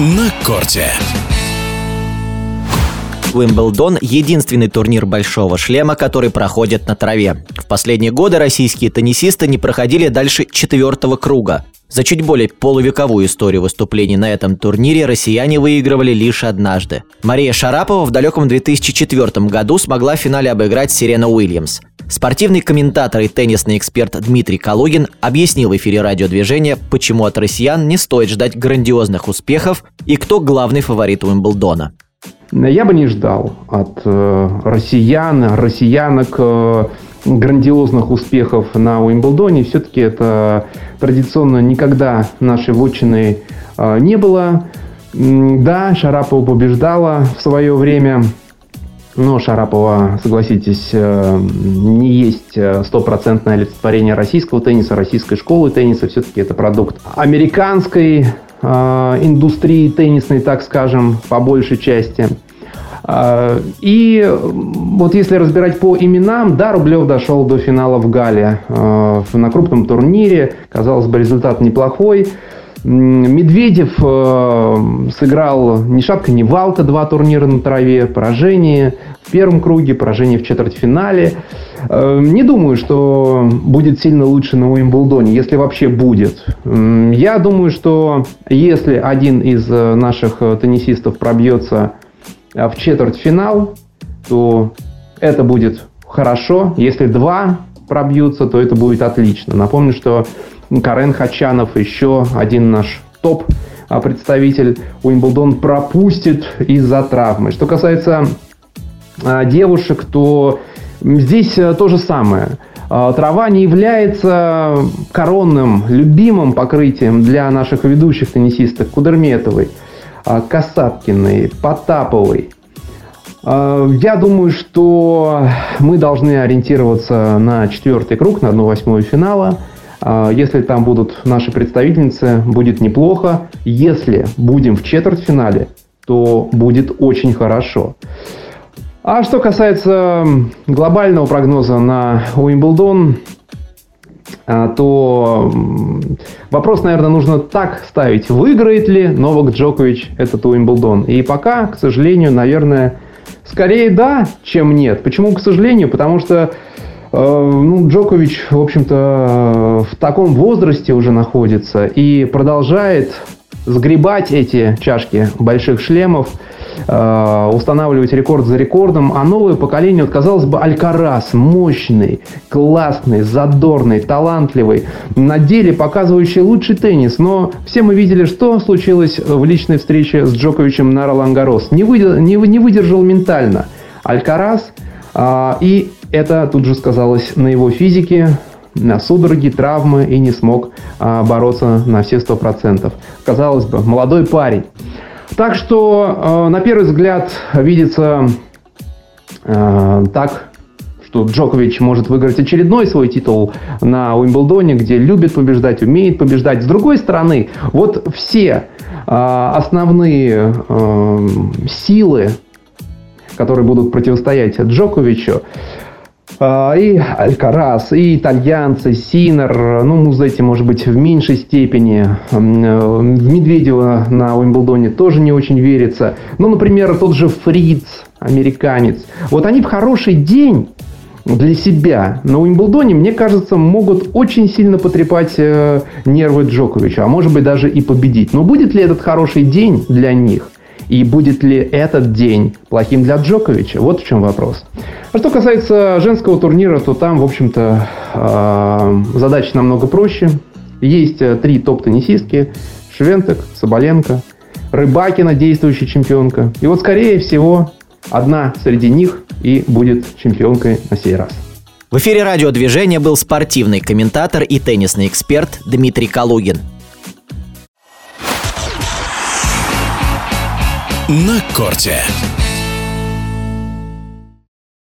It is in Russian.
На корте. Уимблдон – единственный турнир «Большого шлема», который проходит на траве. В последние годы российские теннисисты не проходили дальше четвертого круга. За чуть более полувековую историю выступлений на этом турнире россияне выигрывали лишь однажды. Мария Шарапова в далеком 2004 году смогла в финале обыграть Серену Уильямс. Спортивный комментатор и теннисный эксперт Дмитрий Калугин объяснил в эфире радио «Движение», почему от россиян не стоит ждать грандиозных успехов и кто главный фаворит Уимблдона. Я бы не ждал от россиян, россиянок грандиозных успехов на Уимблдоне. Все-таки это традиционно никогда нашей вотчиной не было. Да, Шарапова побеждала в свое время, но Шарапова, согласитесь, не есть стопроцентное олицетворение российского тенниса, российской школы тенниса. Все-таки это продукт американской индустрии теннисной, так скажем, по большей части. И вот если разбирать по именам, да, Рублев дошел до финала в Галле на крупном турнире. Казалось бы, результат неплохой. Медведев сыграл ни шатка, ни валка, два турнира на траве, поражение в первом круге, поражение в четвертьфинале. Не думаю, что будет сильно лучше на Уимблдоне, если вообще будет. Я думаю, что если один из наших теннисистов пробьется в четвертьфинал, то это будет хорошо. Если два пробьются, то это будет отлично. Напомню, что Карен Хачанов, еще один наш топ-представитель Уимблдон, пропустит из-за травмы. Что касается девушек, то здесь то же самое. Трава не является коронным, любимым покрытием для наших ведущих теннисисток Кудерметовой, Касаткиной, Потаповой. Я думаю, что мы должны ориентироваться на четвертый круг, на 1/8 финала. Если там будут наши представительницы, будет неплохо. Если будем в четвертьфинале, то будет очень хорошо. А что касается глобального прогноза на Уимблдон, то вопрос, наверное, нужно так ставить. Выиграет ли Новак Джокович этот Уимблдон? И пока, к сожалению, наверное, скорее да, чем нет. Почему, к сожалению? Потому что Джокович, в общем-то, в таком возрасте уже находится и продолжает сгребать эти чашки больших шлемов, устанавливать рекорд за рекордом. А новое поколение, вот, казалось бы, Алькарас, мощный, классный, задорный, талантливый, на деле показывающий лучший теннис. Но все мы видели, что случилось в личной встрече с Джоковичем на Ролан Гаррос. Не выдержал ментально Алькарас, и это тут же сказалось на его физике, на судороги, травмы, и не смог бороться на все 100%. Казалось бы, молодой парень. Так что, на первый взгляд, видится так, что Джокович может выиграть очередной свой титул на Уимблдоне, где любит побеждать, умеет побеждать. С другой стороны, вот все основные силы, которые будут противостоять Джоковичу, и Алькарас, и итальянцы, Синер, Музетти, может быть, в меньшей степени. В Медведева на Уимблдоне тоже не очень верится. Например, тот же Фриц, американец. Вот они в хороший день для себя на Уимблдоне, мне кажется, могут очень сильно потрепать нервы Джоковичу, а может быть, даже и победить. Но будет ли этот хороший день для них? И будет ли этот день плохим для Джоковича? Вот в чем вопрос. А что касается женского турнира, то там, в общем-то, задача намного проще. Есть три топ-теннисистки. Швентек, Соболенко, Рыбакина, действующая чемпионка. И вот, скорее всего, одна среди них и будет чемпионкой на сей раз. В эфире радио «Движение» был спортивный комментатор и теннисный эксперт Дмитрий Калугин. На корте.